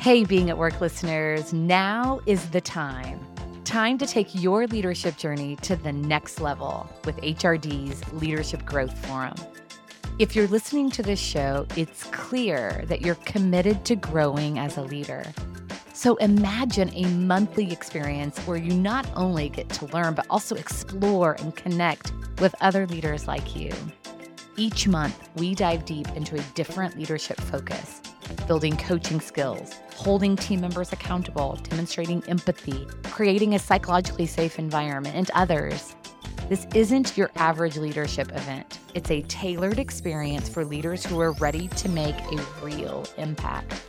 Hey, Being at Work listeners, now is the time. Time to take your leadership journey to the next level with HRD's Leadership Growth Forum. If you're listening to this show, it's clear that you're committed to growing as a leader. So imagine a monthly experience where you not only get to learn, but also explore and connect with other leaders like you. Each month, we dive deep into a different leadership focus, building coaching skills, holding team members accountable, demonstrating empathy, creating a psychologically safe environment, and others. This isn't your average leadership event. It's a tailored experience for leaders who are ready to make a real impact.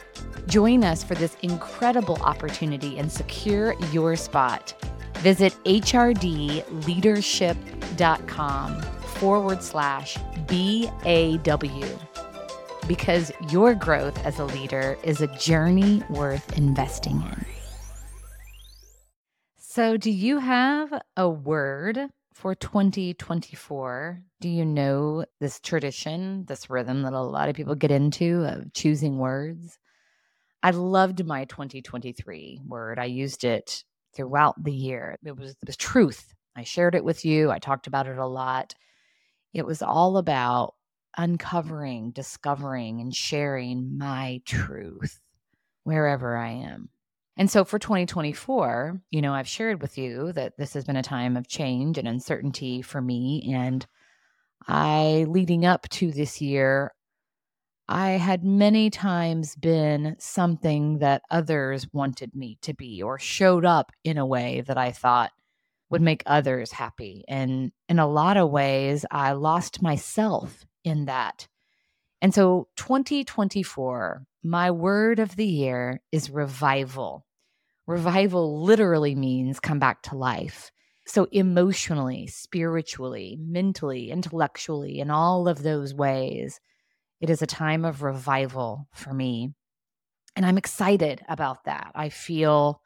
Join us for this incredible opportunity and secure your spot. Visit hrdleadership.com/BAW. Because your growth as a leader is a journey worth investing in. So do you have a word for 2024? Do you know this tradition, this rhythm that a lot of people get into of choosing words? I loved my 2023 word. I used it throughout the year. It was the truth. I shared it with you. I talked about it a lot. It was all about uncovering, discovering, and sharing my truth wherever I am. And so for 2024, I've shared with you that this has been a time of change and uncertainty for me. And leading up to this year, I had many times been something that others wanted me to be or showed up in a way that I thought would make others happy. And in a lot of ways, I lost myself in that. And so 2024, my word of the year is revival. Revival literally means come back to life. So emotionally, spiritually, mentally, intellectually, in all of those ways, it is a time of revival for me. And I'm excited about that. I feel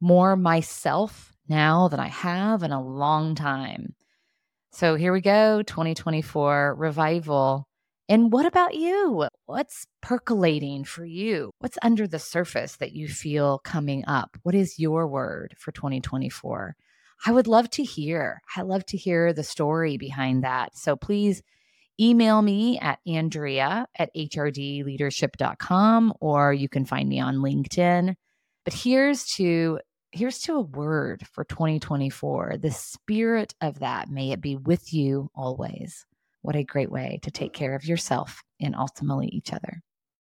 more myself now than I have in a long time. So here we go, 2024 revival. And what about you? What's percolating for you? What's under the surface that you feel coming up? What is your word for 2024? I would love to hear. I love to hear the story behind that. So please email me at andrea@hrdleadership.com, or you can find me on LinkedIn. But here's to a word for 2024, the spirit of that. May it be with you always. What a great way to take care of yourself and ultimately each other.